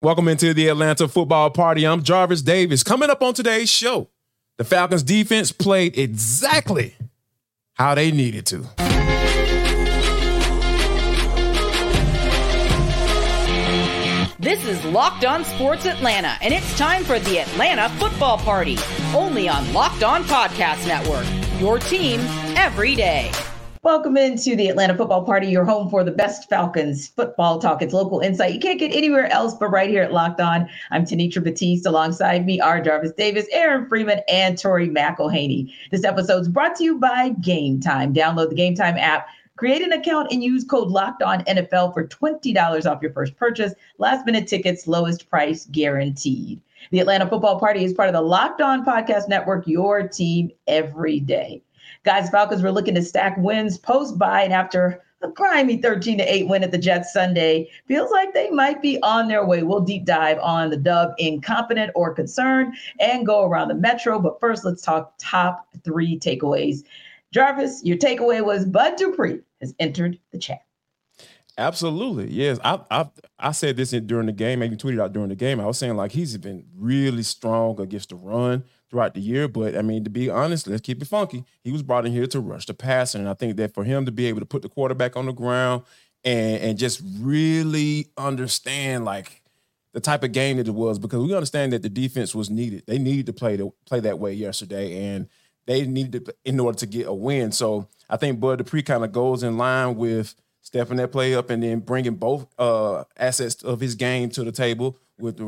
Welcome into the Atlanta football party. I'm Jarvis Davis. Coming up on today's show, the Falcons defense played exactly how they needed to. This is Locked On Sports Atlanta, and it's time for the Atlanta football party, only on Locked On Podcast Network, your team every day. Welcome into the Atlanta football party, your home for the best Falcons football talk. It's local insight you can't get anywhere else but right here at Locked On. I'm Tanitra Batiste. Alongside me are Jarvis Davis, Aaron Freeman, and Tori McElhaney. This episode is brought to you by Game Time. Download the Game Time app, create an account, and use code LOCKEDONNFL for $20 off your first purchase. Last-minute tickets, lowest price guaranteed. The Atlanta football party is part of the Locked On Podcast Network, your team every day. Guys, Falcons were looking to stack wins post-bye, and after a grimy 13-8 win at the Jets Sunday, feels like they might be on their way. We'll deep dive on the dub, incompetent or concerned, and go around the Metro. But first, let's talk top three takeaways. Jarvis, your takeaway was Bud Dupree has entered the chat. Absolutely, yes. I said this during the game, maybe tweeted out during the game. I was saying, like, he's been really strong against the run throughout the year, but I mean, to be honest, let's keep it funky. He was brought in here to rush the passer, and I think that for him to be able to put the quarterback on the ground and just really understand like the type of game that it was, because we understand that the defense was needed. They needed to play that way yesterday, and they needed to, in order to get a win. So I think Bud Dupree kind of goes in line with stepping that play up and then bringing both assets of his game to the table with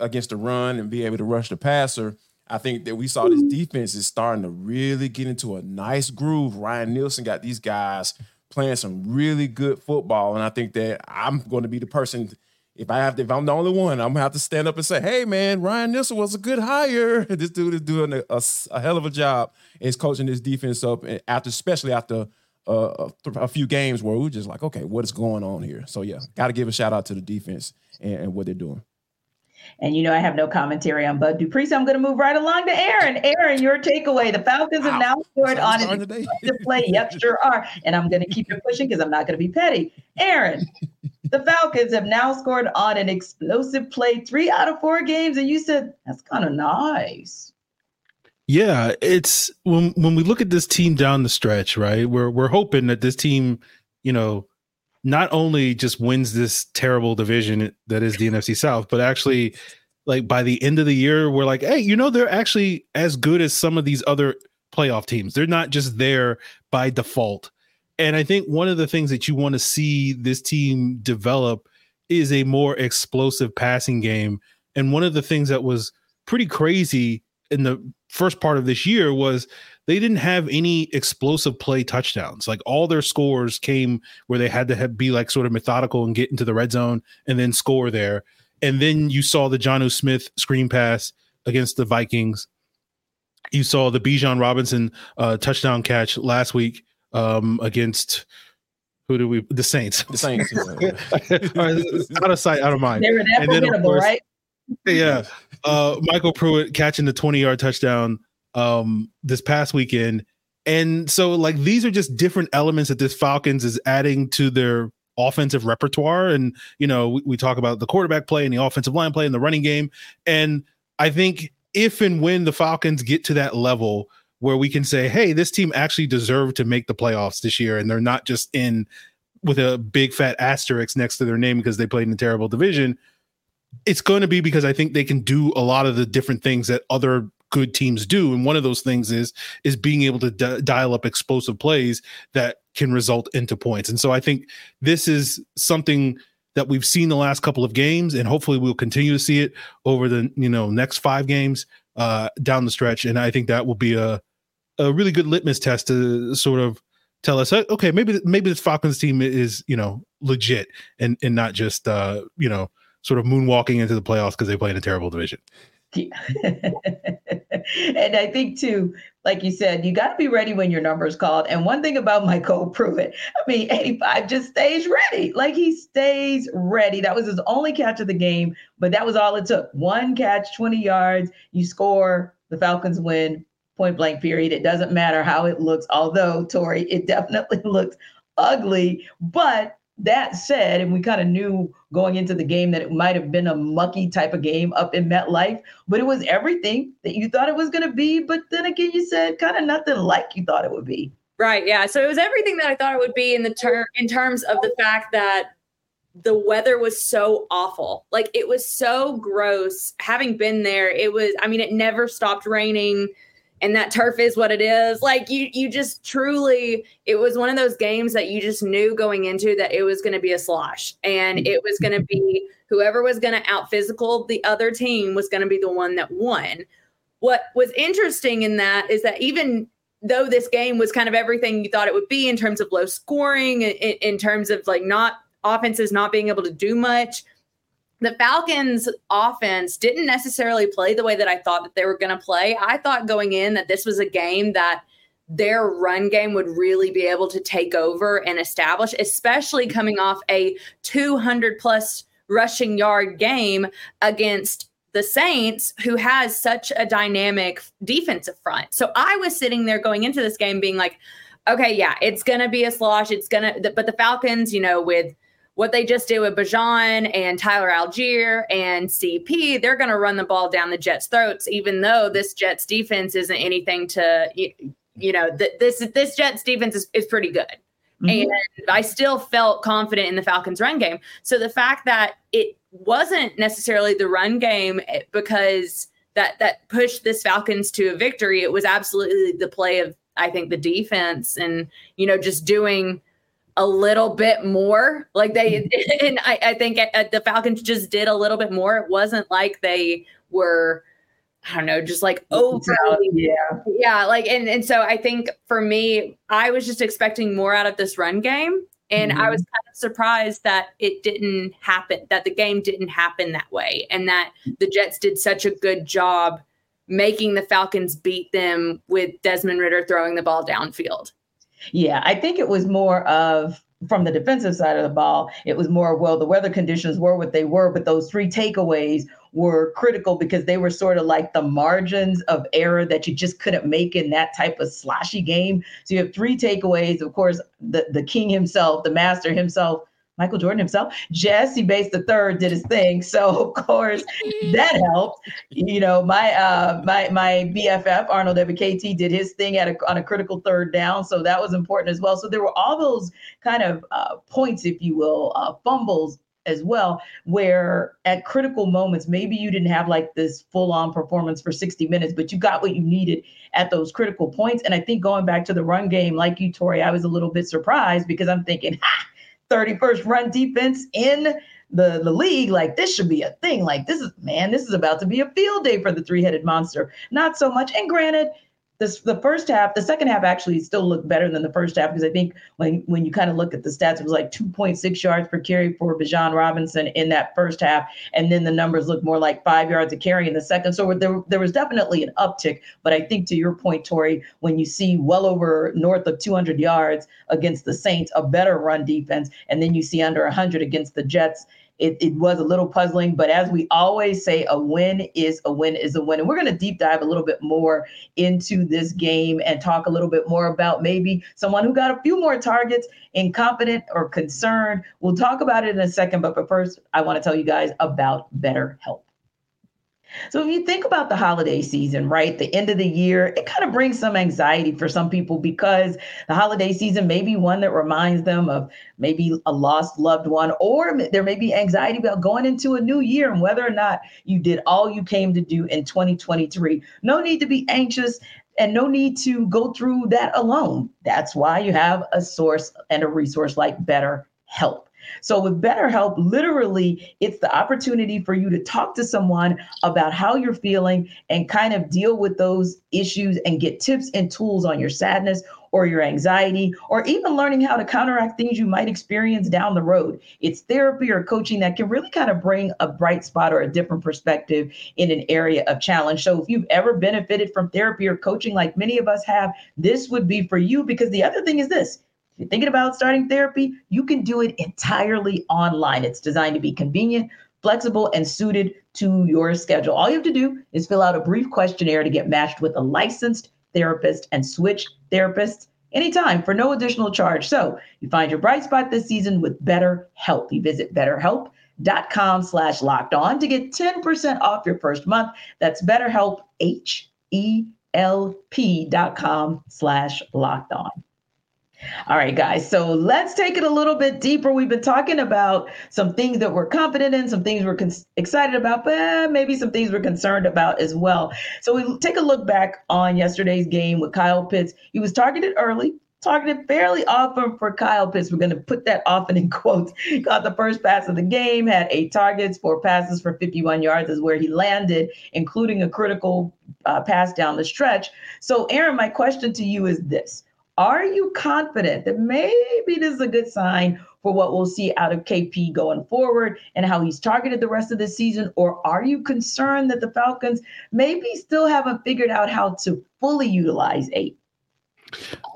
against the run and be able to rush the passer. I think that we saw this defense is starting to really get into a nice groove. Ryan Nielsen got these guys playing some really good football, and I think that I'm going to be the person, if I'm the only one, I'm going to have to stand up and say, hey, man, Ryan Nielsen was a good hire. This dude is doing a hell of a job. He's coaching this defense up, especially after a few games where we're just like, okay, what is going on here? So, yeah, got to give a shout-out to the defense and what they're doing. And, you know, I have no commentary on Bud Dupree, so I'm going to move right along to Aaron. Aaron, your takeaway. The Falcons have now scored on it to play. Yep, sure are. And I'm going to keep it pushing because I'm not going to be petty. Aaron, the Falcons have now scored on an explosive play 3 out of 4 games. And you said, that's kind of nice. Yeah, it's when we look at this team down the stretch, right, we're hoping that this team, you know, not only just wins this terrible division that is the NFC South, but actually, like, by the end of the year, we're like, hey, you know, they're actually as good as some of these other playoff teams. They're not just there by default. And I think one of the things that you want to see this team develop is a more explosive passing game. And one of the things that was pretty crazy in the first part of this year was they didn't have any explosive play touchdowns. Like, all their scores came where they had to be like sort of methodical and get into the red zone and then score there. And then you saw the Jonnu Smith screen pass against the Vikings. You saw the Bijan Robinson touchdown catch last week against the Saints. The Saints. Out of sight, out of mind. They were that forgettable, right? Yeah. Michael Pruitt catching the 20-yard touchdown this past weekend. And so, like, these are just different elements that this Falcons is adding to their offensive repertoire. And, you know, we talk about the quarterback play and the offensive line play and the running game. And I think if and when the Falcons get to that level where we can say, hey, this team actually deserved to make the playoffs this year, and they're not just in with a big fat asterisk next to their name because they played in a terrible division, it's going to be because I think they can do a lot of the different things that other good teams do. And one of those things is being able to dial up explosive plays that can result into points. And so I think this is something that we've seen the last couple of games, and hopefully we'll continue to see it over the, you know, next 5 games down the stretch. And I think that will be a really good litmus test to sort of tell us, okay, maybe this Falcons team is, you know, legit and not just, you know, sort of moonwalking into the playoffs because they play in a terrible division. Yeah. And I think, too, like you said, you got to be ready when your number is called. And one thing about Michael Pruitt, I mean, 85 just stays ready. Like, he stays ready. That was his only catch of the game, but that was all it took. 1 catch, 20 yards, you score, the Falcons win, point blank period. It doesn't matter how it looks, although, Tori, it definitely looks ugly, but That said, and we kind of knew going into the game that it might have been a mucky type of game up in MetLife, but it was everything that you thought it was going to be. But then again, you said kind of nothing like you thought it would be. Right. Yeah. So it was everything that I thought it would be in terms of the fact that the weather was so awful. Like, it was so gross. Having been there, it was, I mean, it never stopped raining, and that turf is what it is. Like, you just truly, it was one of those games that you just knew going into that it was going to be a slosh, and it was going to be whoever was going to out physical the other team was going to be the one that won. What was interesting in that is that even though this game was kind of everything you thought it would be in terms of low scoring, in terms of like not offenses not being able to do much, the Falcons offense didn't necessarily play the way that I thought that they were going to play. I thought going in that this was a game that their run game would really be able to take over and establish, especially coming off a 200 plus rushing yard game against the Saints, who has such a dynamic defensive front. So I was sitting there going into this game being like, okay, yeah, it's going to be a slosh. But the Falcons, you know, with what they just did with Bijan and Tyler Algier and CP, they're going to run the ball down the Jets' throats, even though this Jets defense isn't anything to, you know, this Jets defense is pretty good. Mm-hmm. And I still felt confident in the Falcons' run game. So the fact that it wasn't necessarily the run game because that pushed this Falcons to a victory, it was absolutely the play of, I think, the defense and, you know, just doing – a little bit more. Like they, and I think the Falcons just did a little bit more. It wasn't like they were, I don't know, just like over. Yeah. Like, and so I think for me, I was just expecting more out of this run game. And I was kind of surprised that it didn't happen, that the game didn't happen that way. And that the Jets did such a good job making the Falcons beat them with Desmond Ridder throwing the ball downfield. Yeah, I think it was more of, from the defensive side of the ball, it was more, well, the weather conditions were what they were, but those three takeaways were critical because they were sort of like the margins of error that you just couldn't make in that type of sloshy game. So you have three takeaways. Of course, the king himself, the master himself, Michael Jordan himself, Jesse Bates III, did his thing. So of course that helped. You know, my BFF Arnold Ebiketie did his thing on a critical third down, so that was important as well. So there were all those kind of points, if you will, fumbles as well, where at critical moments, maybe you didn't have like this full-on performance for 60 minutes, but you got what you needed at those critical points. And I think going back to the run game, like you, Tori, I was a little bit surprised because I'm thinking, 31st run defense in the league. Like, this should be a thing. Like, this is about to be a field day for the three-headed monster. Not so much. And granted, the second half actually still looked better than the first half, because I think when you kind of look at the stats, it was like 2.6 yards per carry for Bijan Robinson in that first half. And then the numbers looked more like 5 yards a carry in the second. So there was definitely an uptick. But I think to your point, Tori, when you see well over north of 200 yards against the Saints, a better run defense, and then you see under 100 against the Jets, It was a little puzzling, but as we always say, a win is a win is a win. And we're going to deep dive a little bit more into this game and talk a little bit more about maybe someone who got a few more targets, incompetent or concerned. We'll talk about it in a second, but first, I want to tell you guys about BetterHelp. So if you think about the holiday season, right, the end of the year, it kind of brings some anxiety for some people because the holiday season may be one that reminds them of maybe a lost loved one, or there may be anxiety about going into a new year and whether or not you did all you came to do in 2023. No need to be anxious and no need to go through that alone. That's why you have a source and a resource like BetterHelp. So with BetterHelp, literally, it's the opportunity for you to talk to someone about how you're feeling and kind of deal with those issues and get tips and tools on your sadness or your anxiety, or even learning how to counteract things you might experience down the road. It's therapy or coaching that can really kind of bring a bright spot or a different perspective in an area of challenge. So if you've ever benefited from therapy or coaching, like many of us have, this would be for you, because the other thing is this. If you're thinking about starting therapy, you can do it entirely online. It's designed to be convenient, flexible, and suited to your schedule. All you have to do is fill out a brief questionnaire to get matched with a licensed therapist and switch therapists anytime for no additional charge. So you find your bright spot this season with BetterHelp. You visit BetterHelp.com/lockedon to get 10% off your first month. That's BetterHelp, HELP.com/lockedon. All right, guys, so let's take it a little bit deeper. We've been talking about some things that we're confident in, some things we're excited about, but maybe some things we're concerned about as well. So we take a look back on yesterday's game with Kyle Pitts. He was targeted early, targeted fairly often for Kyle Pitts. We're going to put that often in quotes. He caught the first pass of the game, had 8 targets, 4 passes for 51 yards is where he landed, including a critical pass down the stretch. So, Aaron, my question to you is this. Are you confident that maybe this is a good sign for what we'll see out of KP going forward and how he's targeted the rest of the season? Or are you concerned that the Falcons maybe still haven't figured out how to fully utilize 8?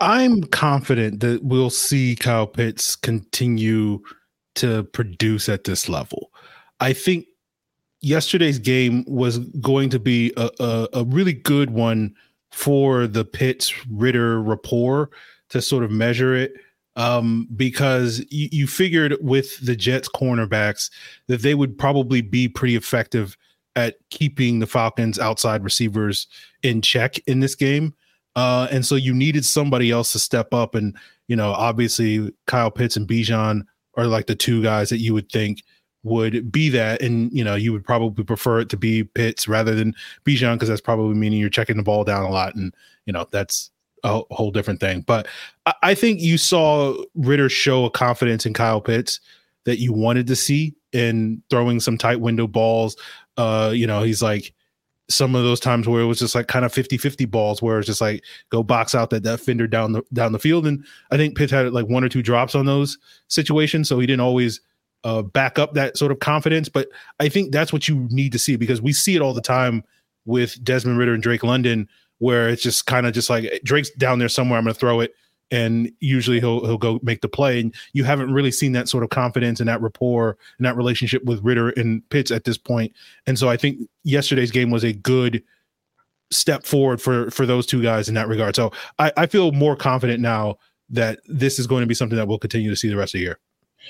I'm confident that we'll see Kyle Pitts continue to produce at this level. I think yesterday's game was going to be a really good one for the Pitts-Ridder rapport to sort of measure it, because you figured with the Jets cornerbacks that they would probably be pretty effective at keeping the Falcons outside receivers in check in this game. And so you needed somebody else to step up. And, you know, obviously Kyle Pitts and Bijan are like the two guys that you would think would be that, and you know you would probably prefer it to be Pitts rather than Bijan, because that's probably meaning you're checking the ball down a lot, and you know that's a whole different thing. But I think you saw Ridder show a confidence in Kyle Pitts that you wanted to see in throwing some tight window balls. You know, he's like some of those times where it was just like kind of 50-50 balls where it's just like go box out that defender down the field, and I think Pitts had like 1 or 2 drops on those situations, so he didn't always back up that sort of confidence. But I think that's what you need to see, because we see it all the time with Desmond Ridder and Drake London, where it's just kind of just like Drake's down there somewhere, I'm going to throw it, and usually he'll go make the play. And you haven't really seen that sort of confidence and that rapport and that relationship with Ridder and Pitts at this point. And so I think yesterday's game was a good step forward for those two guys in that regard. So I feel more confident now that this is going to be something that we'll continue to see the rest of the year.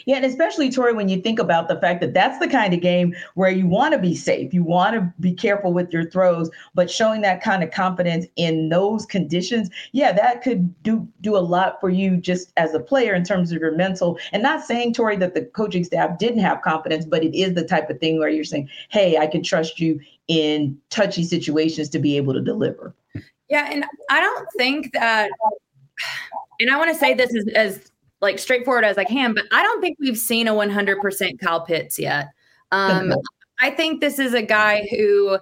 Yeah, and especially, Tori, when you think about the fact that that's the kind of game where you want to be safe, you want to be careful with your throws, but showing that kind of confidence in those conditions, yeah, that could do a lot for you just as a player in terms of your mental. And not saying, Tori, that the coaching staff didn't have confidence, but it is the type of thing where you're saying, hey, I can trust you in touchy situations to be able to deliver. Yeah, and I don't think that – and I want to say this as like straightforward as I can, but I don't think we've seen a 100% Kyle Pitts yet. I think this is a guy who,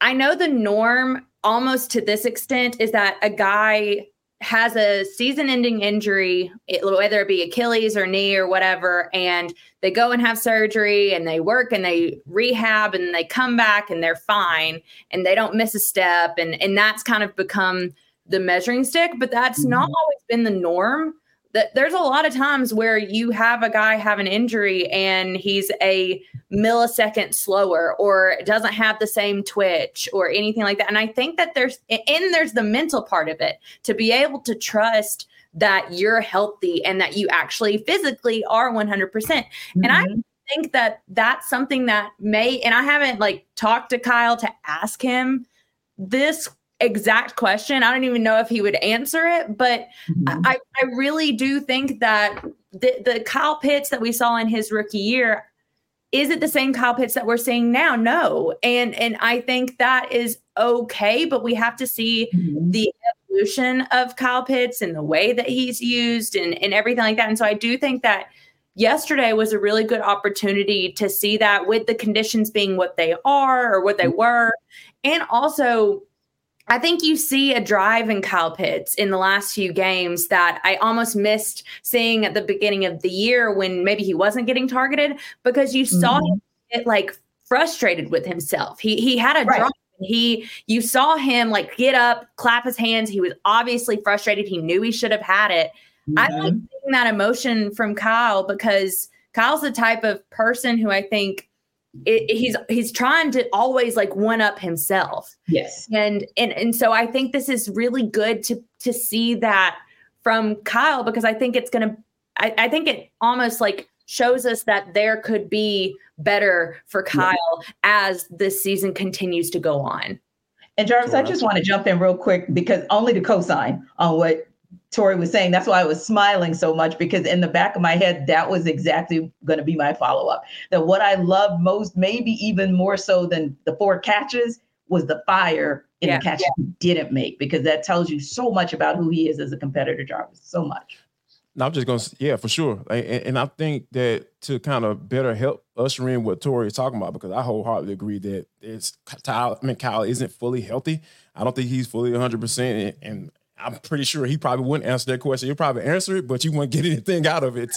I know the norm almost to this extent is that a guy has a season-ending injury, whether it be Achilles or knee or whatever, and they go and have surgery and they work and they rehab and they come back and they're fine and they don't miss a step. And that's kind of become the measuring stick, but that's not always been the norm. There's a lot of times where you have a guy have an injury and he's a millisecond slower or doesn't have the same twitch or anything like that. And I think that there's the mental part of it, to be able to trust that you're healthy and that you actually physically are 100%. Mm-hmm. And I think that that's something that and I haven't like talked to Kyle to ask him this exact question. I don't even know if he would answer it, but I really do think that the Kyle Pitts that we saw in his rookie year, is it the same Kyle Pitts that we're seeing now? No. And I think that is okay, but we have to see the evolution of Kyle Pitts and the way that he's used and everything like that. And so I do think that yesterday was a really good opportunity to see that with the conditions being what they are or what they were. And also, I think you see a drive in Kyle Pitts in the last few games that I almost missed seeing at the beginning of the year when maybe he wasn't getting targeted, because you saw him get like frustrated with himself. He had a drive. You saw him like get up, clap his hands. He was obviously frustrated. He knew he should have had it. Yeah. I like seeing that emotion from Kyle, because Kyle's the type of person who I think he's trying to always like one up himself. Yes. And so I think this is really good to see that from Kyle, because I think it's going to, I think it almost like shows us that there could be better for Kyle as this season continues to go on. And Jarvis, I just want to jump in real quick, because only to co-sign on what Tori was saying. That's why I was smiling so much, because in the back of my head, that was exactly going to be my follow-up. That what I love most, maybe even more so than the four catches, was the fire in the catch he didn't make, because that tells you so much about who he is as a competitor, Jarvis, so much. And I'm just going to, for sure. And I think that to kind of better help usher in what Tori is talking about, because I wholeheartedly agree that it's Kyle isn't fully healthy. I don't think he's fully 100%. And I'm pretty sure he probably wouldn't answer that question. He'll probably answer it, but you wouldn't get anything out of it,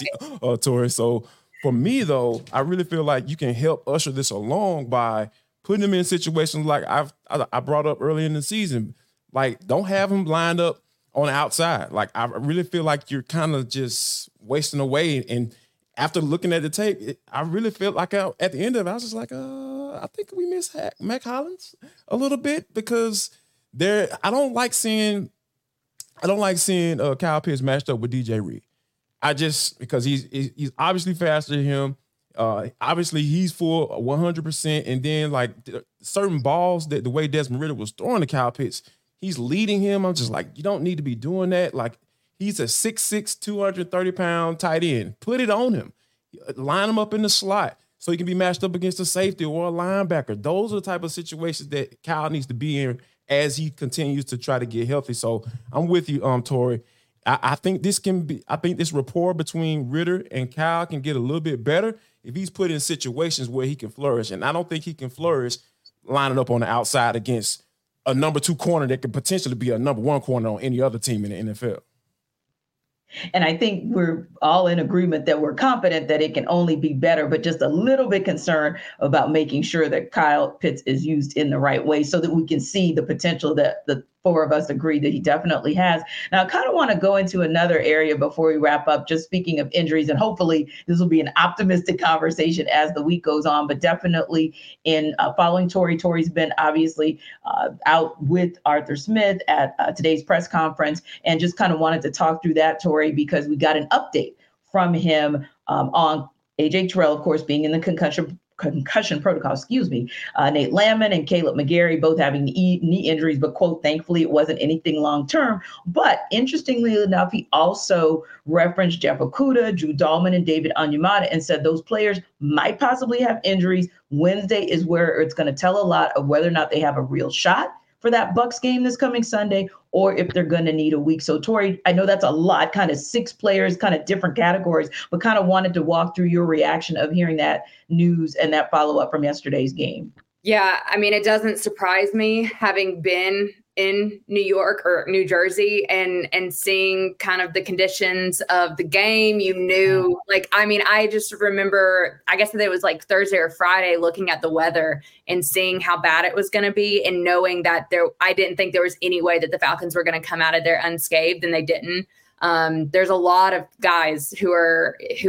Tori. So for me, though, I really feel like you can help usher this along by putting him in situations like I brought up early in the season. Like, don't have him lined up on the outside. Like, I really feel like you're kind of just wasting away. And after looking at the tape, I really feel like at the end of it, I was just like, I think we miss Mac Hollins a little bit, because I don't like seeing Kyle Pitts matched up with DJ Reed. Because he's obviously faster than him. Obviously he's full 100%. And then like certain balls that the way Desmond Ridder was throwing to Kyle Pitts, he's leading him. I'm just like, you don't need to be doing that. Like, he's a 6'6", 230-pound tight end. Put it on him. Line him up in the slot so he can be matched up against a safety or a linebacker. Those are the type of situations that Kyle needs to be in as he continues to try to get healthy. So I'm with you, Tori. I think this can be. I think this rapport between Ridder and Kyle can get a little bit better if he's put in situations where he can flourish. And I don't think he can flourish lining up on the outside against a number two corner that could potentially be a number one corner on any other team in the NFL. And I think we're all in agreement that we're confident that it can only be better, but just a little bit concerned about making sure that Kyle Pitts is used in the right way so that we can see the potential that the four of us agree that he definitely has. Now, I kind of want to go into another area before we wrap up, just speaking of injuries, and hopefully this will be an optimistic conversation as the week goes on, but definitely in following Tori. Tori's been obviously out with Arthur Smith at today's press conference, and just kind of wanted to talk through that, Tori, because we got an update from him on A.J. Terrell, of course, being in the concussion protocol, Nate Landman and Caleb McGarry both having knee injuries, but quote, thankfully it wasn't anything long-term. But interestingly enough, he also referenced Jeff Okudah, Drew Dalman, and David Onyemata, and said those players might possibly have injuries. Wednesday is where it's going to tell a lot of whether or not they have a real shot for that Bucs game this coming Sunday, or if they're going to need a week. So Tori, I know that's a lot, kind of six players, kind of different categories, but kind of wanted to walk through your reaction of hearing that news and that follow-up from yesterday's game. Yeah, I mean, it doesn't surprise me, having been in New York or New Jersey and seeing kind of the conditions of the game. You knew, like, I mean, I just remember, I guess it was like Thursday or Friday, looking at the weather and seeing how bad it was going to be, and knowing that I didn't think there was any way that the Falcons were going to come out of there unscathed, and they didn't. There's a lot of guys who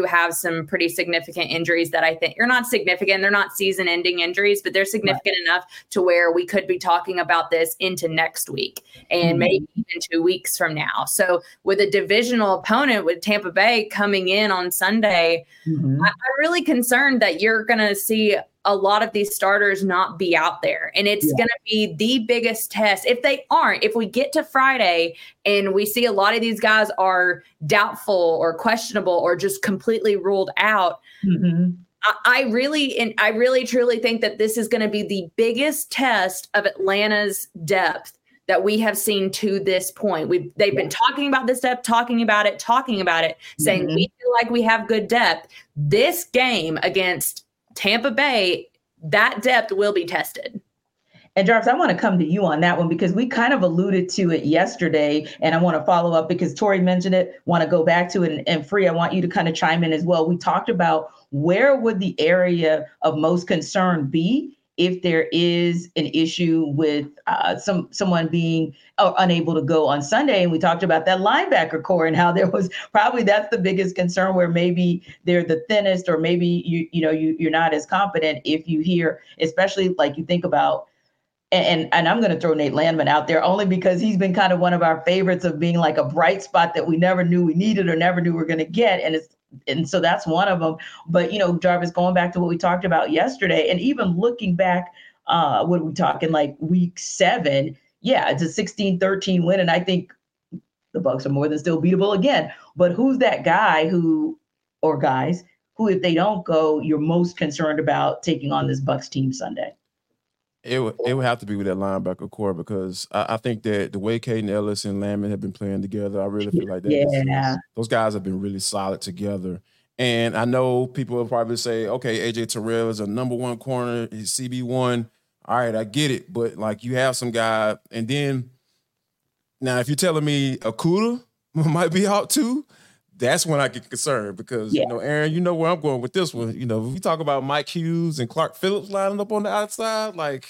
have some pretty significant injuries that I think are not significant. They're not season ending injuries, but they're significant enough to where we could be talking about this into next week and maybe even 2 weeks from now. So with a divisional opponent with Tampa Bay coming in on Sunday, I'm really concerned that you're going to see a lot of these starters not be out there. And it's going to be the biggest test. If they aren't, if we get to Friday and we see a lot of these guys are doubtful or questionable or just completely ruled out, I really truly think that this is going to be the biggest test of Atlanta's depth that we have seen to this point. They've been talking about this depth, talking about it, saying we feel like we have good depth. This game against Tampa Bay, that depth will be tested. And Jarvis, I want to come to you on that one, because we kind of alluded to it yesterday, and I want to follow up because Tori mentioned it, want to go back to it, and Free, I want you to kind of chime in as well. We talked about where would the area of most concern be if there is an issue with someone being unable to go on Sunday. And we talked about that linebacker core and how there was probably, that's the biggest concern, where maybe they're the thinnest, or maybe you're not as confident if you hear, especially like you think about And I'm going to throw Nate Landman out there only because he's been kind of one of our favorites of being like a bright spot that we never knew we needed or never knew we were going to get. And so that's one of them. But, you know, Jarvis, going back to what we talked about yesterday and even looking back, what are we talking, like week 7? Yeah, it's a 16-13 win. And I think the Bucs are more than still beatable again. But who's that guy who, or guys, who if they don't go, you're most concerned about taking on this Bucs team Sunday? It would have to be with that linebacker core, because I think that the way Kaden Elliss and Landman have been playing together, I really feel like that those guys have been really solid together. And I know people will probably say, okay, A.J. Terrell is a number one corner, he's CB1. All right, I get it. But, like, you have some guy. And then, now, if you're telling me Okudah might be out too, that's when I get concerned because, you know, Aaron, you know where I'm going with this one. You know, if we talk about Mike Hughes and Clark Phillips lining up on the outside, like,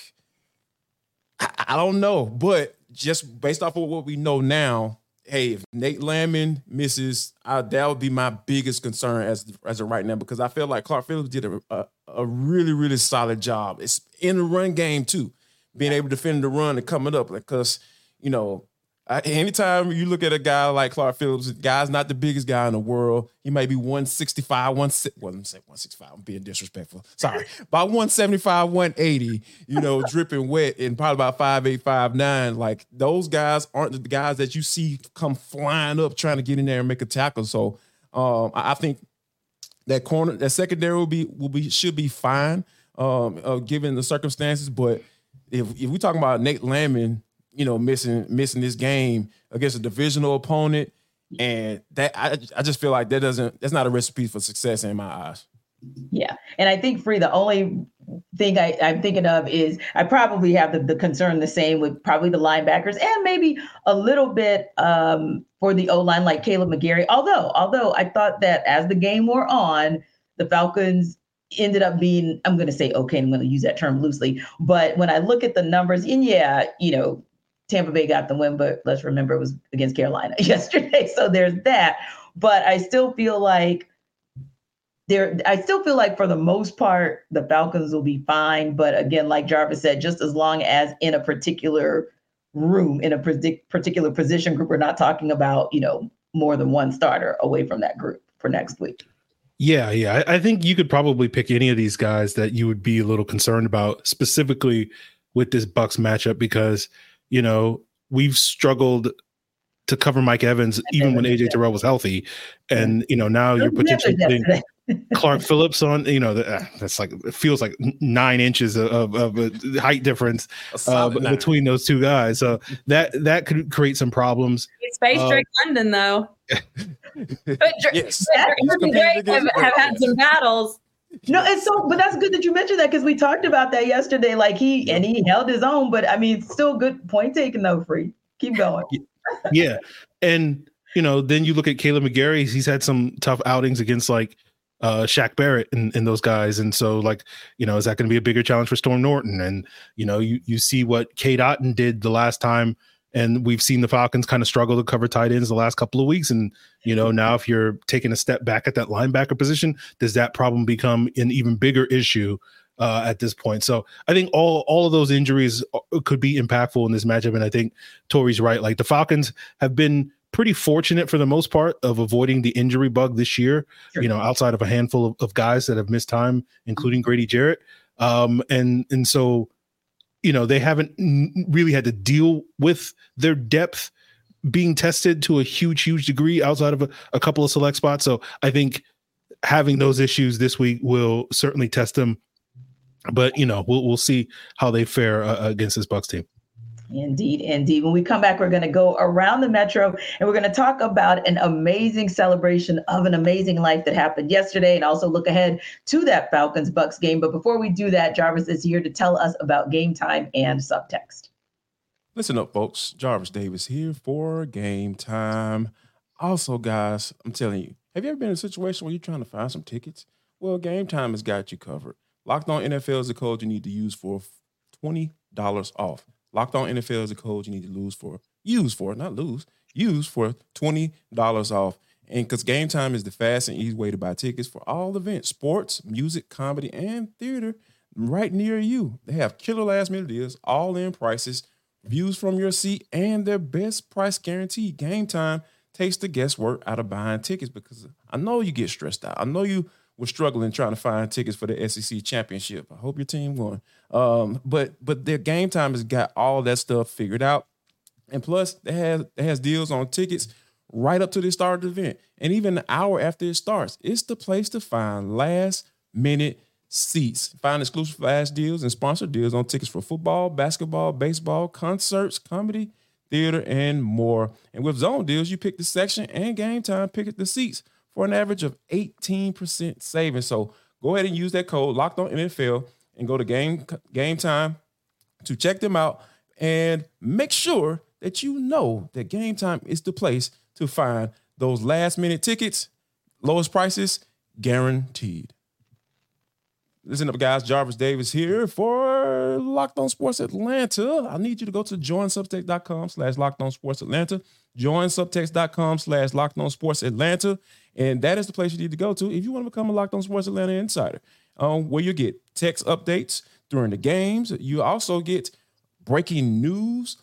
I don't know. But just based off of what we know now, hey, if Nate Landman misses, that would be my biggest concern as of right now, because I feel like Clark Phillips did a really, really solid job. It's in the run game, too, being able to defend the run and coming up, because, you know, anytime you look at a guy like Clark Phillips, the guy's not the biggest guy in the world. He may be 165, 165. I'm being disrespectful. Sorry. By 175, 180, you know, dripping wet, and probably about 5'8", 5'9". Like, those guys aren't the guys that you see come flying up trying to get in there and make a tackle. So I think that corner, that secondary should be fine given the circumstances. But if we're talking about Nate Landman, you know, missing this game against a divisional opponent, and that I just feel like that's not a recipe for success in my eyes. Yeah, and I think, Free, the only thing I'm thinking of is I probably have the concern the same with probably the linebackers and maybe a little bit for the O-line, like Caleb McGarry. Although I thought that as the game wore on, the Falcons ended up being, I'm going to say okay, I'm going to use that term loosely, but when I look at the numbers, and yeah, you know, Tampa Bay got the win, but let's remember it was against Carolina yesterday. So there's that. But I still feel like for the most part, the Falcons will be fine. But again, like Jarvis said, just as long as in a particular room, in a particular position group, we're not talking about, you know, more than one starter away from that group for next week. Yeah. I think you could probably pick any of these guys that you would be a little concerned about, specifically with this Bucs matchup, because, you know, we've struggled to cover Mike Evans even when A.J. Terrell was healthy. And, you know, now you're potentially putting Clark Phillips on, you know, that's like, it feels like 9 inches of a height difference between those two guys. So that could create some problems. It's space Drake London, though. But yes. Drake have had some battles. No, and so, but that's good that you mentioned that, because we talked about that yesterday. Like he held his own, but I mean, still good point taken though, Free. Keep going. Yeah. And, you know, then you look at Caleb McGarry. He's had some tough outings against like Shaq Barrett and those guys. And so, like, you know, is that going to be a bigger challenge for Storm Norton? And, you know, you see what Cade Otton did the last time. And we've seen the Falcons kind of struggle to cover tight ends the last couple of weeks. And, you know, now if you're taking a step back at that linebacker position, does that problem become an even bigger issue at this point? So I think all of those injuries could be impactful in this matchup. And I think Tori's right. Like, the Falcons have been pretty fortunate for the most part of avoiding the injury bug this year, sure, you know, outside of a handful of guys that have missed time, including Grady Jarrett. And so, you know, they haven't really had to deal with their depth being tested to a huge degree outside of a couple of select spots. So I think having those issues this week will certainly test them. But, you know, we'll see how they fare against this Bucs team. Indeed. When we come back, we're going to go around the Metro and we're going to talk about an amazing celebration of an amazing life that happened yesterday, and also look ahead to that Falcons-Bucs game. But before we do that, Jarvis is here to tell us about Game Time and Subtext. Listen up, folks. Jarvis Davis here for Game Time. Also, guys, I'm telling you, have you ever been in a situation where you're trying to find some tickets? Well, Game Time has got you covered. Locked On NFL is the code you need to use for $20 off. Locked On NFL is a code you need to use for $20 off. And because Game Time is the fast and easy way to buy tickets for all events, sports, music, comedy, and theater, right near you. They have killer last minute deals, all in prices, views from your seat, and their best price guarantee. Game Time takes the guesswork out of buying tickets, because I know you get stressed out. I know you were struggling trying to find tickets for the SEC championship. I hope your team won. But their Game Time has got all that stuff figured out. And plus, it has deals on tickets right up to the start of the event, and even an hour after it starts. It's the place to find last-minute seats. Find exclusive flash deals and sponsor deals on tickets for football, basketball, baseball, concerts, comedy, theater, and more. And with zone deals, you pick the section, and Game Time pick the seats for an average of 18% savings. So go ahead and use that code LOCKEDONNFL and go to Game Time to check them out, and make sure that you know that Game Time is the place to find those last-minute tickets, lowest prices guaranteed. Listen up, guys. Jarvis Davis here for Locked On Sports Atlanta. I need you to go to joinsubtext.com/LockedOnSportsAtlanta, joinsubtext.com/LockedOnSportsAtlanta, and that is the place you need to go to if you want to become a Locked On Sports Atlanta insider, where you get text updates during the games. You also get breaking news,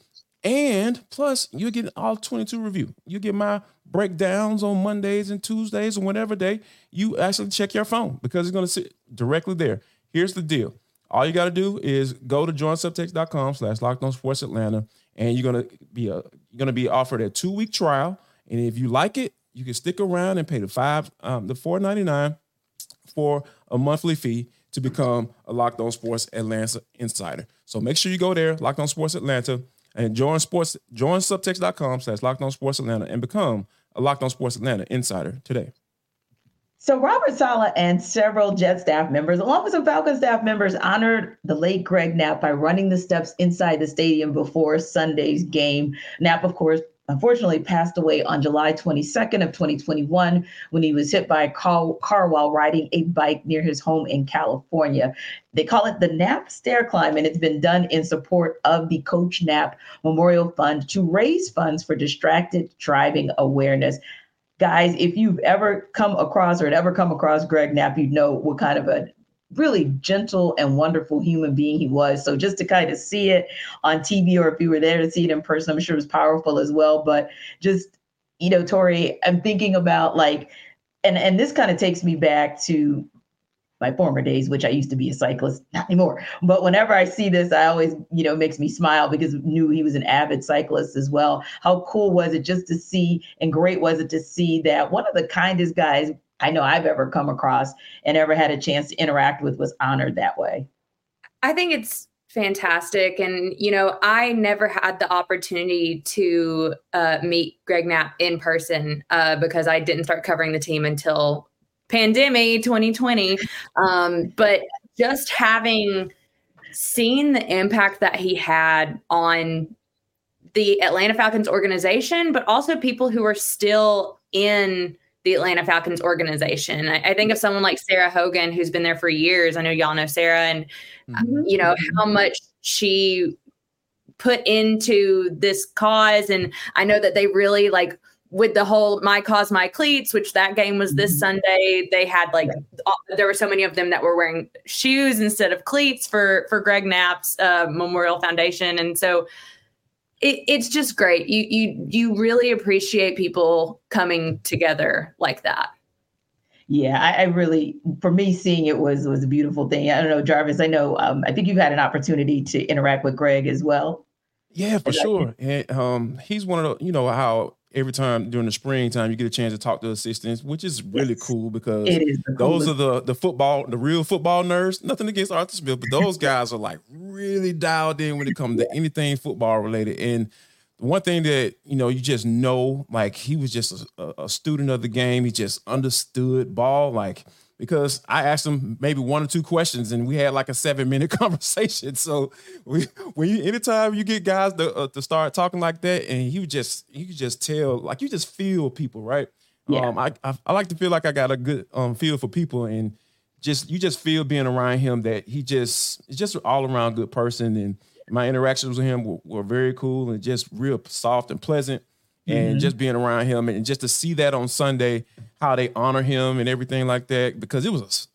and plus you'll get an all 22 review. You get my breakdowns on Mondays and Tuesdays, and whatever day you actually check your phone, because it's going to sit directly there. Here's the deal. All you got to do is go to joinsubtext.com/LockedOnSportsAtlanta, and you're going to be offered a 2-week trial. And if you like it, you can stick around and pay the $4.99 for a monthly fee to become a Locked On Sports Atlanta insider. So make sure you go there, Locked On Sports Atlanta, and join subtext.com/LockedOnSportsAtlanta and become a Locked On Sports Atlanta insider today. So Robert Saleh and several Jets staff members, along with some Falcons staff members, honored the late Greg Knapp by running the steps inside the stadium before Sunday's game. Knapp, of course, unfortunately passed away on July 22nd of 2021 when he was hit by a car while riding a bike near his home in California. They call it the Knapp Stair Climb, and it's been done in support of the Coach Knapp Memorial Fund to raise funds for distracted driving awareness. Guys, if you've ever come across Greg Knapp, you'd know what kind of a really gentle and wonderful human being he was. So just to kind of see it on TV, or if you were there to see it in person, I'm sure it was powerful as well. But just, you know, Tori, I'm thinking about like, and this kind of takes me back to my former days, which I used to be a cyclist, not anymore. But whenever I see this, I always, you know, makes me smile, because I knew he was an avid cyclist as well. How cool was it just to see, and great was it to see that one of the kindest guys I know I've ever come across and ever had a chance to interact with was honored that way. I think it's fantastic. And, you know, I never had the opportunity to meet Greg Knapp in person because I didn't start covering the team until pandemic 2020. But just having seen the impact that he had on the Atlanta Falcons organization, but also people who are still in the Atlanta Falcons organization. I think of someone like Sarah Hogan, who's been there for years. I know y'all know Sarah, and you know how much she put into this cause. And I know that they really, like with the whole My Cause, My Cleats, which that game was this Sunday, they had like, there were so many of them that were wearing shoes instead of cleats for Greg Knapp's Memorial Foundation. And so it's just great. You really appreciate people coming together like that. Yeah, I really, for me, seeing it was a beautiful thing. I don't know, Jarvis, I know, I think you've had an opportunity to interact with Greg as well. Yeah, for sure. And he's one of the, you know, how every time during the springtime you get a chance to talk to assistants, which is really cool, because those are the football, the real football nerds. Nothing against Arthur Smith, but those guys are like really dialed in when it comes to anything football related. And one thing that, you know, you just know, like he was just a student of the game. He just understood ball, like, because I asked him maybe one or two questions and we had like a 7-minute conversation. So anytime you get guys to start talking like that, and you just tell, like you just feel people, right? Yeah. I like to feel like I got a good feel for people, and you just feel being around him that he's just an all around good person. And my interactions with him were very cool and just real soft and pleasant. And just being around him, and just to see that on Sunday, how they honor him and everything like that, because it was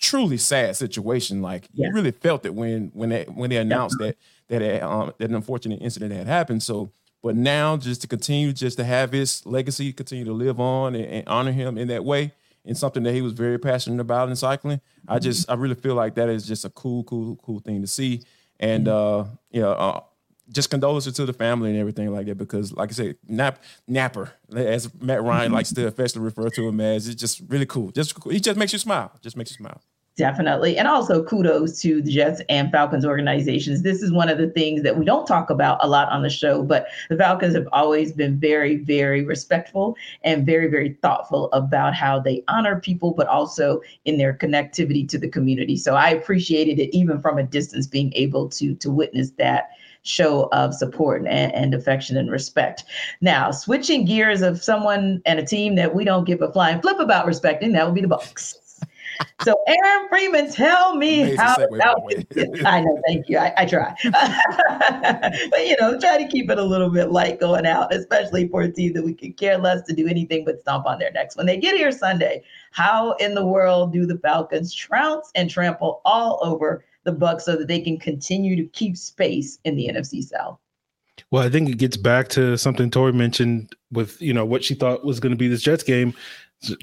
truly sad situation. Like you really felt it when they announced that an unfortunate incident had happened. So, but now just to continue, just to have his legacy continue to live on and honor him in that way, and something that he was very passionate about in cycling, mm-hmm. I really feel like that is just a cool thing to see. And just condolences to the family and everything like that, because like I said, Napper, as Matt Ryan likes to affectionately refer to him as, it's just really cool. He just makes you smile. Definitely. And also kudos to the Jets and Falcons organizations. This is one of the things that we don't talk about a lot on the show, but the Falcons have always been very, very respectful and very, very thoughtful about how they honor people, but also in their connectivity to the community. So I appreciated it, even from a distance, being able to witness that show of support and affection and respect. Now, switching gears of someone and a team that we don't give a flying flip about respecting, that would be the Bucs. So Aaron Freeman, tell me I know, thank you. I try. But, try to keep it a little bit light going out, especially for a team that we could care less to do anything but stomp on their necks. When they get here Sunday, how in the world do the Falcons trounce and trample all over the Bucs so that they can continue to keep space in the NFC South? Well, I think it gets back to something Tori mentioned with, what she thought was going to be this Jets game.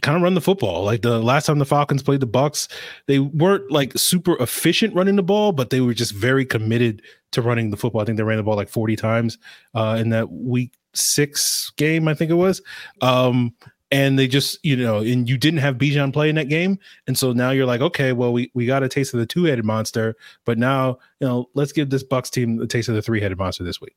Kind of run the football. Like the last time the Falcons played the Bucs, they weren't like super efficient running the ball, but they were just very committed to running the football. I think they ran the ball like 40 times in that week 6 game, I think it was. And they just, and you didn't have Bijan play in that game. And so now you're like, okay, well, we got a taste of the two-headed monster, but now, let's give this Bucs team the taste of the three-headed monster this week.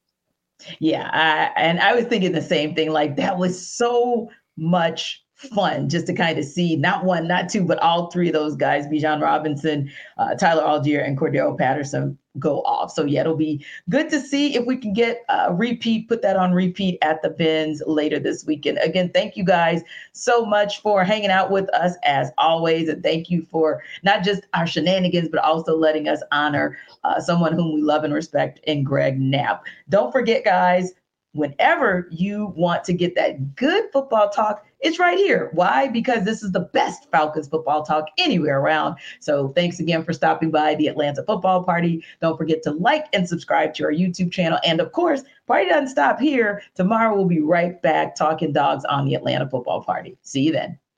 Yeah. I was thinking the same thing. Like that was so much fun just to kind of see not one, not two, but all three of those guys, Bijan Robinson, Tyler Allgeier, and Cordero Patterson, go off. So yeah, it'll be good to see if we can get a repeat, put that on repeat at the Benz later this weekend. Again, thank you guys so much for hanging out with us as always. And thank you for not just our shenanigans, but also letting us honor someone whom we love and respect in Greg Knapp. Don't forget, guys, whenever you want to get that good football talk, it's right here. Why? Because this is the best Falcons football talk anywhere around. So thanks again for stopping by the Atlanta Football Party. Don't forget to like and subscribe to our YouTube channel. And of course, party doesn't stop here. Tomorrow we'll be right back talking dogs on the Atlanta Football Party. See you then.